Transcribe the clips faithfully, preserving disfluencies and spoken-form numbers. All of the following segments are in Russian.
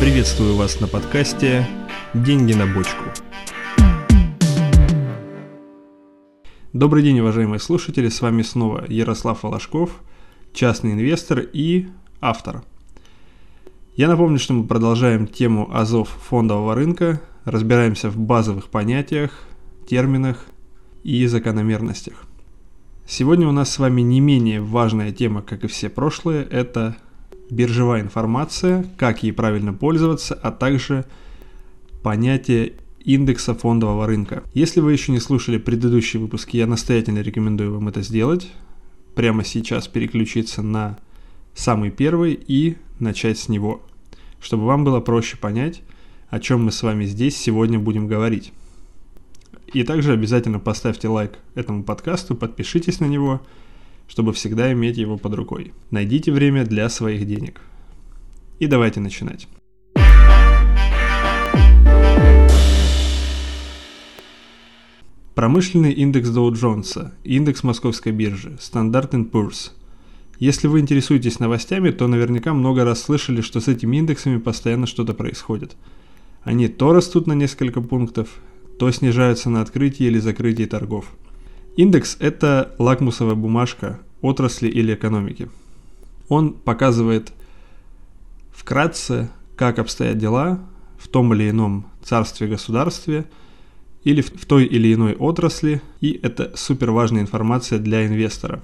Приветствую вас на подкасте «Деньги на бочку». Добрый день, уважаемые слушатели, с вами снова Ярослав Волошков, частный инвестор и автор. Я напомню, что мы продолжаем тему азов фондового рынка, разбираемся в базовых понятиях, терминах и закономерностях. Сегодня у нас с вами не менее важная тема, как и все прошлые, это биржевая информация, как ей правильно пользоваться, а также понятие индекса фондового рынка. Если вы еще не слушали предыдущие выпуски, я настоятельно рекомендую вам это сделать. Прямо сейчас переключиться на самый первый и начать с него, чтобы вам было проще понять, о чем мы с вами здесь сегодня будем говорить. И также обязательно поставьте лайк этому подкасту, подпишитесь на него, чтобы всегда иметь его под рукой. Найдите время для своих денег. И давайте начинать. Промышленный индекс Доу-Джонса, индекс Московской биржи, Standard энд Poor's. Если вы интересуетесь новостями, то наверняка много раз слышали, что с этими индексами постоянно что-то происходит. Они то растут на несколько пунктов, то снижаются на открытии или закрытии торгов. Индекс – это лакмусовая бумажка отрасли или экономики. Он показывает вкратце, как обстоят дела в том или ином царстве-государстве или в той или иной отрасли, и это суперважная информация для инвестора.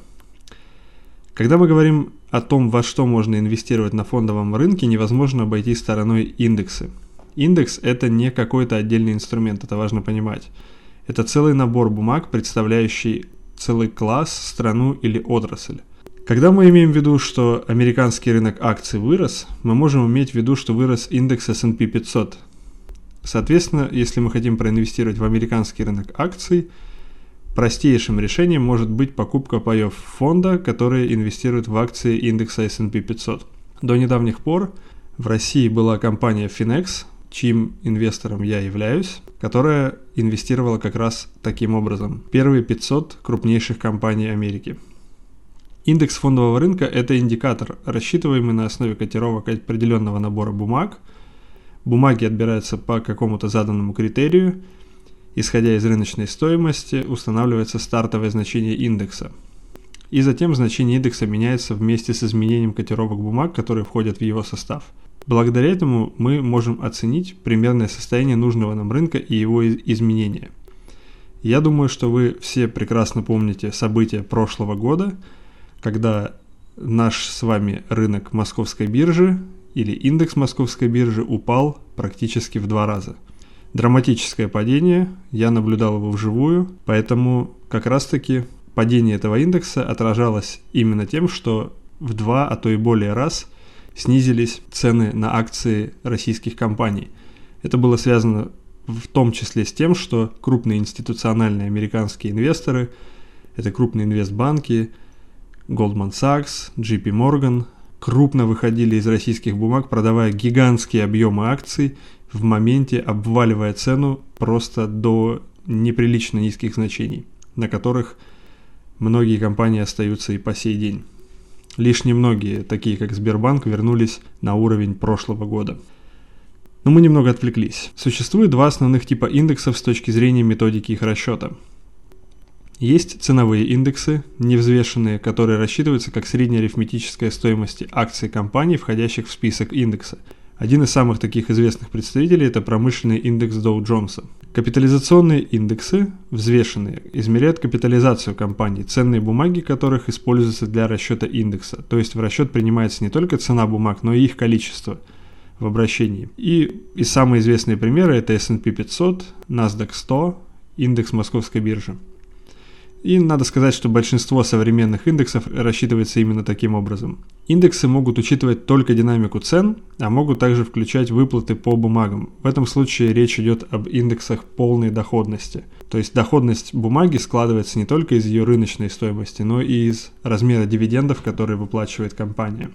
Когда мы говорим о том, во что можно инвестировать на фондовом рынке, невозможно обойти стороной индексы. Индекс – это не какой-то отдельный инструмент, это важно понимать. Это целый набор бумаг, представляющий целый класс, страну или отрасль. Когда мы имеем в виду, что американский рынок акций вырос, мы можем иметь в виду, что вырос индекс эс энд пи пятьсот. Соответственно, если мы хотим проинвестировать в американский рынок акций, простейшим решением может быть покупка паёв фонда, который инвестирует в акции индекса эс энд пи пятьсот. До недавних пор в России была компания FinEx, чьим инвестором я являюсь, которая инвестировала как раз таким образом. Первые пятьсот крупнейших компаний Америки. Индекс фондового рынка – это индикатор, рассчитываемый на основе котировок определенного набора бумаг. Бумаги отбираются по какому-то заданному критерию. Исходя из рыночной стоимости, устанавливается стартовое значение индекса. И затем значение индекса меняется вместе с изменением котировок бумаг, которые входят в его состав. Благодаря этому мы можем оценить примерное состояние нужного нам рынка и его изменения. Я думаю, что вы все прекрасно помните события прошлого года, когда наш с вами рынок Московской биржи или индекс Московской биржи упал практически в два раза. Драматическое падение, я наблюдал его вживую, поэтому как раз-таки падение этого индекса отражалось именно тем, что в два, а то и более раз снизились цены на акции российских компаний. Это было связано в том числе с тем, что крупные институциональные американские инвесторы, это крупные инвестбанки, Goldman Sachs, джей пи Morgan, крупно выходили из российских бумаг, продавая гигантские объемы акций, в моменте обваливая цену просто до неприлично низких значений, на которых многие компании остаются и по сей день. Лишь немногие, такие как Сбербанк, вернулись на уровень прошлого года. Но мы немного отвлеклись. Существует два основных типа индексов с точки зрения методики их расчета. Есть ценовые индексы, невзвешенные, которые рассчитываются как средняя арифметическая стоимость акций компаний, входящих в список индекса. Один из самых таких известных представителей – это промышленный индекс Доу-Джонса. Капитализационные индексы, взвешенные, измеряют капитализацию компаний, ценные бумаги которых используются для расчета индекса, то есть в расчет принимается не только цена бумаг, но и их количество в обращении. И, и самые известные примеры – это эс энд пи пятьсот, Насдак сто, индекс Московской биржи. И надо сказать, что большинство современных индексов рассчитывается именно таким образом. Индексы могут учитывать только динамику цен, а могут также включать выплаты по бумагам. В этом случае речь идет об индексах полной доходности. То есть доходность бумаги складывается не только из ее рыночной стоимости, но и из размера дивидендов, которые выплачивает компания.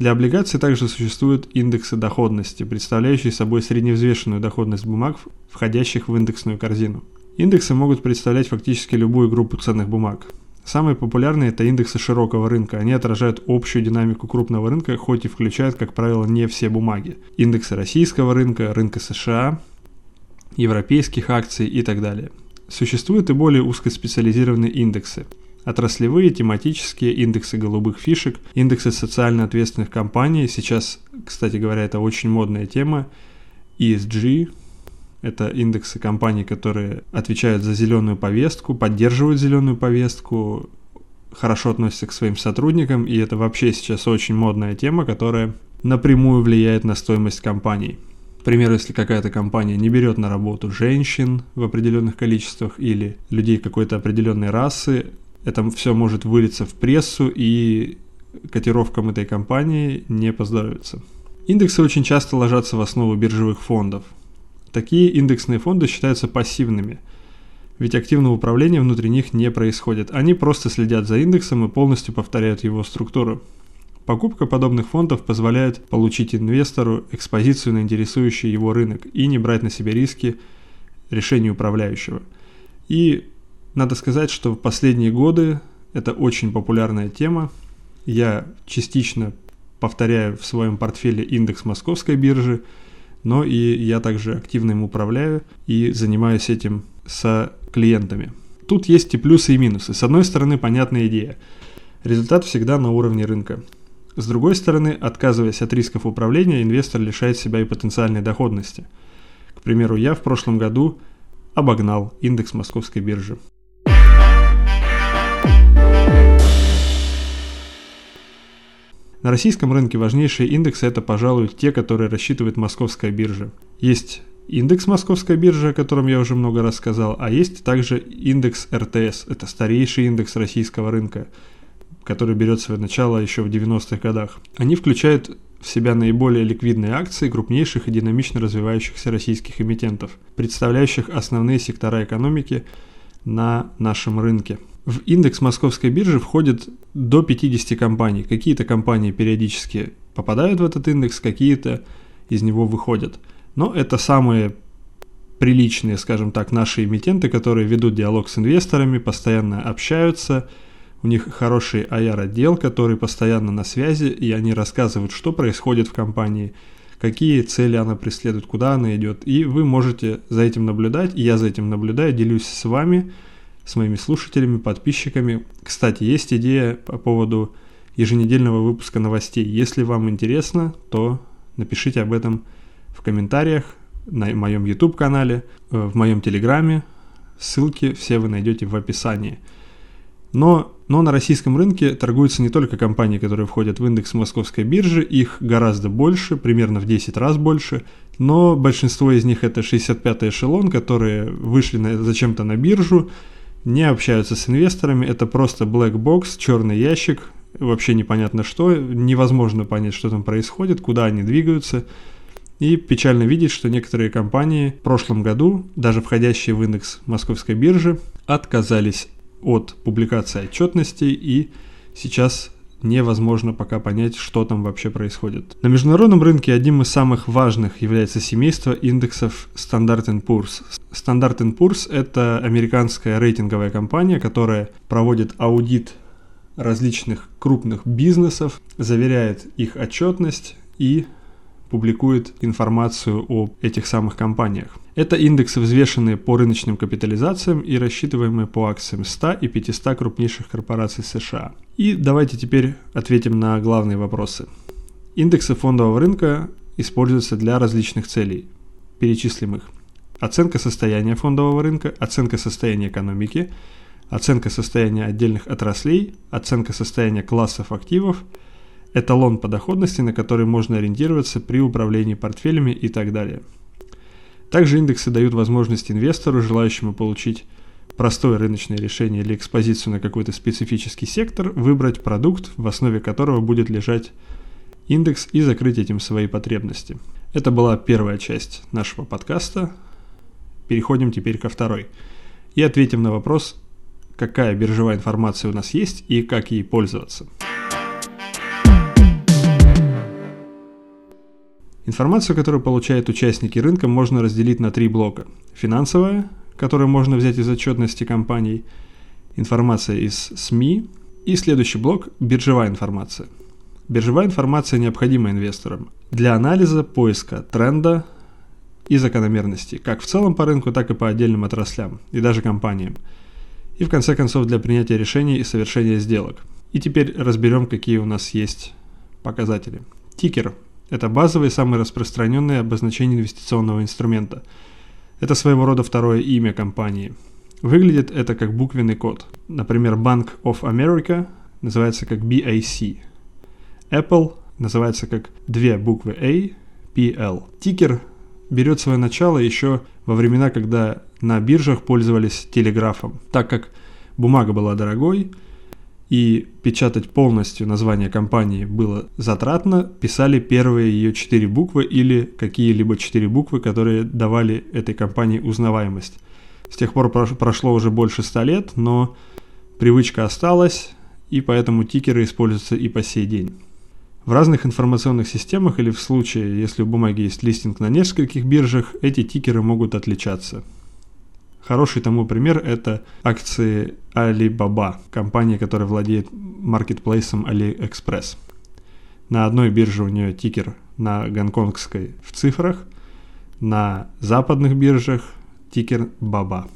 Для облигаций также существуют индексы доходности, представляющие собой средневзвешенную доходность бумаг, входящих в индексную корзину. Индексы могут представлять фактически любую группу ценных бумаг. Самые популярные – это индексы широкого рынка. Они отражают общую динамику крупного рынка, хоть и включают, как правило, не все бумаги. Индексы российского рынка, рынка США, европейских акций и так далее. Существуют и более узкоспециализированные индексы. Отраслевые, тематические, индексы голубых фишек, индексы социально ответственных компаний. Сейчас, кстати говоря, это очень модная тема. и эс джи – это индексы компаний, которые отвечают за зеленую повестку, поддерживают зеленую повестку, хорошо относятся к своим сотрудникам. И это вообще сейчас очень модная тема, которая напрямую влияет на стоимость компаний. К примеру, если какая-то компания не берет на работу женщин в определенных количествах или людей какой-то определенной расы, это все может вылиться в прессу, и котировкам этой компании не поздоровится. Индексы очень часто ложатся в основу биржевых фондов. Такие индексные фонды считаются пассивными, ведь активного управления внутри них не происходит. Они просто следят за индексом и полностью повторяют его структуру. Покупка подобных фондов позволяет получить инвестору экспозицию на интересующий его рынок и не брать на себя риски решений управляющего. И надо сказать, что в последние годы это очень популярная тема. Я частично повторяю в своем портфеле индекс Московской биржи, но и я также активно им управляю и занимаюсь этим со клиентами. Тут есть и плюсы, и минусы. С одной стороны, понятная идея. Результат всегда на уровне рынка. С другой стороны, отказываясь от рисков управления, инвестор лишает себя и потенциальной доходности. К примеру, я в прошлом году обогнал индекс Московской биржи. На российском рынке важнейшие индексы – это, пожалуй, те, которые рассчитывает Московская биржа. Есть индекс Московской биржи, о котором я уже много раз сказал, а есть также индекс эр тэ эс. Это старейший индекс российского рынка, который берет свое начало еще в девяностых годах. Они включают в себя наиболее ликвидные акции крупнейших и динамично развивающихся российских эмитентов, представляющих основные сектора экономики на нашем рынке. В индекс Московской биржи входит до пятидесяти компаний. Какие-то компании периодически попадают в этот индекс, какие-то из него выходят. Но это самые приличные, скажем так, наши эмитенты, которые ведут диалог с инвесторами, постоянно общаются. У них хороший ай ар-отдел, который постоянно на связи, и они рассказывают, что происходит в компании, какие цели она преследует, куда она идет. И вы можете за этим наблюдать, и я за этим наблюдаю, делюсь с вами, с моими слушателями, подписчиками. Кстати, есть идея по поводу еженедельного выпуска новостей. Если вам интересно, то напишите об этом в комментариях, на моем YouTube-канале, в моем Телеграме. Ссылки все вы найдете в описании. Но, но на российском рынке торгуются не только компании, которые входят в индекс Московской биржи. Их гораздо больше, примерно в десять раз больше. Но большинство из них это шестьдесят пятый эшелон, которые вышли на, зачем-то на биржу, не общаются с инвесторами, это просто black box, черный ящик, вообще непонятно что, невозможно понять, что там происходит, куда они двигаются. И печально видеть, что некоторые компании в прошлом году, даже входящие в индекс Московской биржи, отказались от публикации отчетностей, и сейчас невозможно пока понять, что там вообще происходит. На международном рынке одним из самых важных является семейство индексов Standard энд Poor's. Standard энд Poor's – это американская рейтинговая компания, которая проводит аудит различных крупных бизнесов, заверяет их отчетность и публикует информацию об этих самых компаниях. Это индексы, взвешенные по рыночным капитализациям и рассчитываемые по акциям ста и пятисот крупнейших корпораций США. И давайте теперь ответим на главные вопросы. Индексы фондового рынка используются для различных целей. Перечислим их. Оценка состояния фондового рынка, оценка состояния экономики, оценка состояния отдельных отраслей, оценка состояния классов активов, эталон по доходности, на который можно ориентироваться при управлении портфелями и так далее. Также индексы дают возможность инвестору, желающему получить простое рыночное решение или экспозицию на какой-то специфический сектор, выбрать продукт, в основе которого будет лежать индекс, и закрыть этим свои потребности. Это была первая часть нашего подкаста. Переходим теперь ко второй. И ответим на вопрос, какая биржевая информация у нас есть и как ей пользоваться. Информацию, которую получают участники рынка, можно разделить на три блока. Финансовая, которую можно взять из отчетности компаний, информация из СМИ. И следующий блок – биржевая информация. Биржевая информация необходима инвесторам для анализа, поиска тренда и закономерностей, как в целом по рынку, так и по отдельным отраслям и даже компаниям. И в конце концов для принятия решений и совершения сделок. И теперь разберем, какие у нас есть показатели. Тикер – это базовое и самое распространенное обозначение инвестиционного инструмента. Это своего рода второе имя компании. Выглядит это как буквенный код. Например, Bank of America называется как би эй си. Apple называется как две буквы A, пи эл. Тикер берет свое начало еще во времена, когда на биржах пользовались телеграфом, так как бумага была дорогой и печатать полностью название компании было затратно, писали первые ее четыре буквы или какие-либо четыре буквы, которые давали этой компании узнаваемость. С тех пор прошло уже больше ста лет, но привычка осталась, и поэтому тикеры используются и по сей день. В разных информационных системах или в случае, если у бумаги есть листинг на нескольких биржах, эти тикеры могут отличаться. Хороший тому пример – это акции Alibaba, компании, которая владеет маркетплейсом AliExpress. На одной бирже у нее тикер на гонконгской в цифрах, на западных биржах – тикер Баба.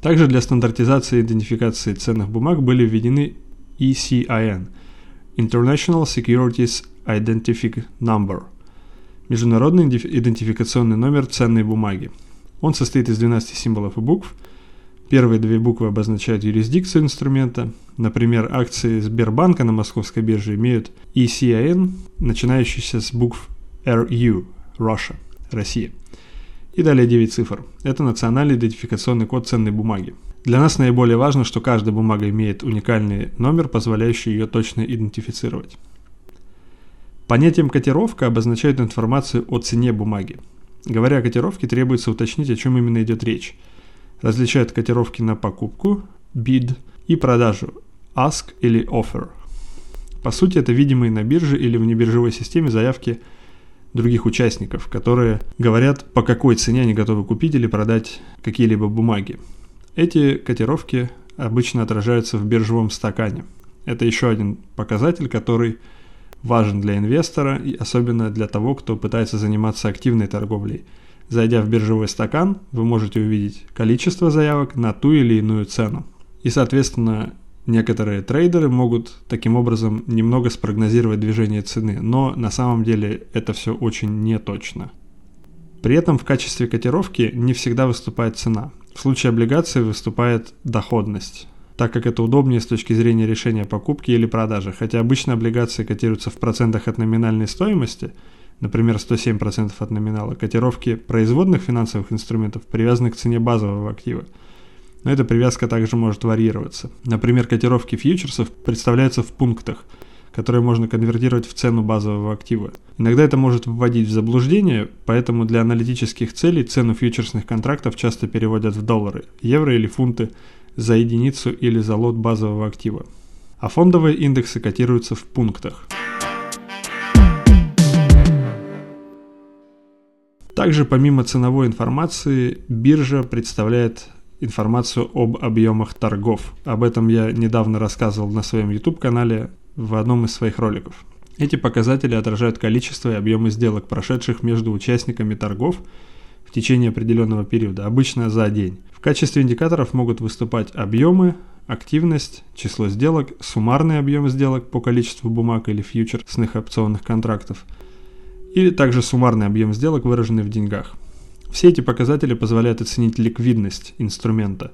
Также для стандартизации и идентификации ценных бумаг были введены и си ай эн – International Securities Identification Number – международный идентификационный номер ценной бумаги. Он состоит из двенадцати символов и букв. Первые две буквы обозначают юрисдикцию инструмента. Например, акции Сбербанка на Московской бирже имеют и си ай эн, начинающийся с букв эр ю – Russia, Россия. И далее девять цифр. Это национальный идентификационный код ценной бумаги. Для нас наиболее важно, что каждая бумага имеет уникальный номер, позволяющий ее точно идентифицировать. Понятием котировка обозначает информацию о цене бумаги. Говоря о котировке, требуется уточнить, о чем именно идет речь. Различают котировки на покупку, bid, и продажу, ask или offer. По сути, это видимые на бирже или в небиржевой системе заявки других участников, которые говорят, по какой цене они готовы купить или продать какие-либо бумаги. Эти котировки обычно отражаются в биржевом стакане. Это еще один показатель, который важен для инвестора и особенно для того, кто пытается заниматься активной торговлей. Зайдя в биржевой стакан, вы можете увидеть количество заявок на ту или иную цену. И, соответственно, некоторые трейдеры могут таким образом немного спрогнозировать движение цены, но на самом деле это все очень неточно. При этом в качестве котировки не всегда выступает цена. В случае облигаций выступает доходность, так как это удобнее с точки зрения решения покупки или продажи. Хотя обычно облигации котируются в процентах от номинальной стоимости, например, сто семь процентов от номинала, котировки производных финансовых инструментов привязаны к цене базового актива. Но эта привязка также может варьироваться. Например, котировки фьючерсов представляются в пунктах, которые можно конвертировать в цену базового актива. Иногда это может вводить в заблуждение, поэтому для аналитических целей цену фьючерсных контрактов часто переводят в доллары, евро или фунты, за единицу или за лот базового актива. А фондовые индексы котируются в пунктах. Также помимо ценовой информации, биржа представляет информацию об объемах торгов. Об этом я недавно рассказывал на своем YouTube-канале в одном из своих роликов. Эти показатели отражают количество и объемы сделок, прошедших между участниками торгов в течение определенного периода, обычно за день. В качестве индикаторов могут выступать объемы, активность, число сделок, суммарный объем сделок по количеству бумаг или фьючерсных опционных контрактов, или также суммарный объем сделок, выраженный в деньгах. Все эти показатели позволяют оценить ликвидность инструмента.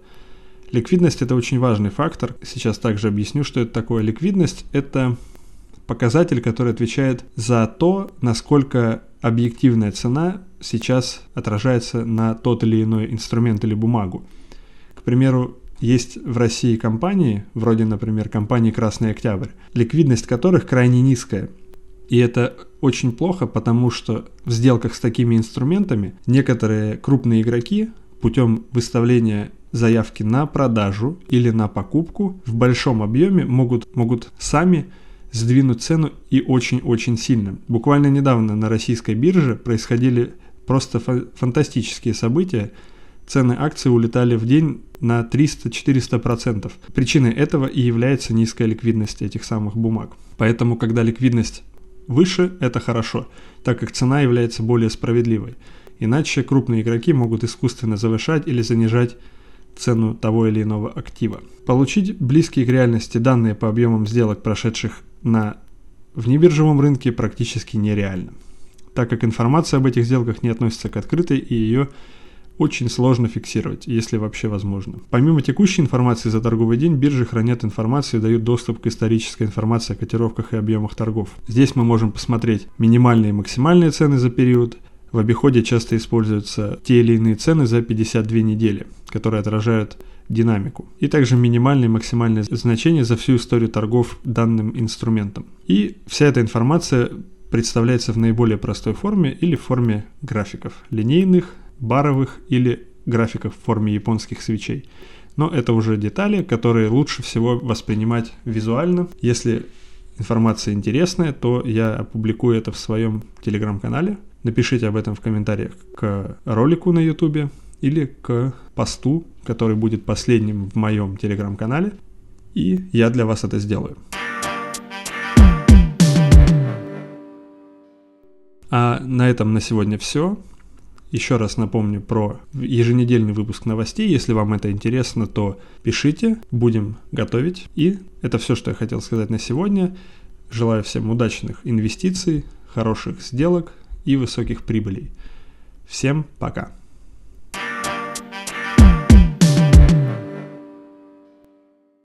Ликвидность – это очень важный фактор. Сейчас также объясню, что это такое. Ликвидность – это показатель, который отвечает за то, насколько объективная цена сейчас отражается на тот или иной инструмент или бумагу. К примеру, есть в России компании, вроде, например, компании «Красный Октябрь», ликвидность которых крайне низкая. И это очень плохо, потому что в сделках с такими инструментами некоторые крупные игроки путем выставления заявки на продажу или на покупку в большом объеме могут, могут сами сдвинуть цену и очень-очень сильно. Буквально недавно на российской бирже происходили просто фантастические события, цены акций улетали в день на триста-четыреста процентов. Причиной этого и является низкая ликвидность этих самых бумаг. Поэтому, когда ликвидность выше, это хорошо, так как цена является более справедливой. Иначе крупные игроки могут искусственно завышать или занижать цену того или иного актива. Получить близкие к реальности данные по объемам сделок, прошедших на внебиржевом рынке, практически нереально, так как информация об этих сделках не относится к открытой и ее очень сложно фиксировать, если вообще возможно. Помимо текущей информации за торговый день, биржи хранят информацию и дают доступ к исторической информации о котировках и объемах торгов. Здесь мы можем посмотреть минимальные и максимальные цены за период. В обиходе часто используются те или иные цены за пятьдесят две недели, которые отражают динамику, и также минимальные и максимальные значения за всю историю торгов данным инструментом. И вся эта информация представляется в наиболее простой форме или в форме графиков линейных, баровых или графиков в форме японских свечей. Но это уже детали, которые лучше всего воспринимать визуально. Если информация интересная, то я опубликую это в своем телеграм-канале. Напишите об этом в комментариях к ролику на YouTube или к посту, который будет последним в моем телеграм-канале, и я для вас это сделаю. А на этом на сегодня все. Еще раз напомню про еженедельный выпуск новостей. Если вам это интересно, то пишите, будем готовить. И это все, что я хотел сказать на сегодня. Желаю всем удачных инвестиций, хороших сделок и высоких прибылей. Всем пока!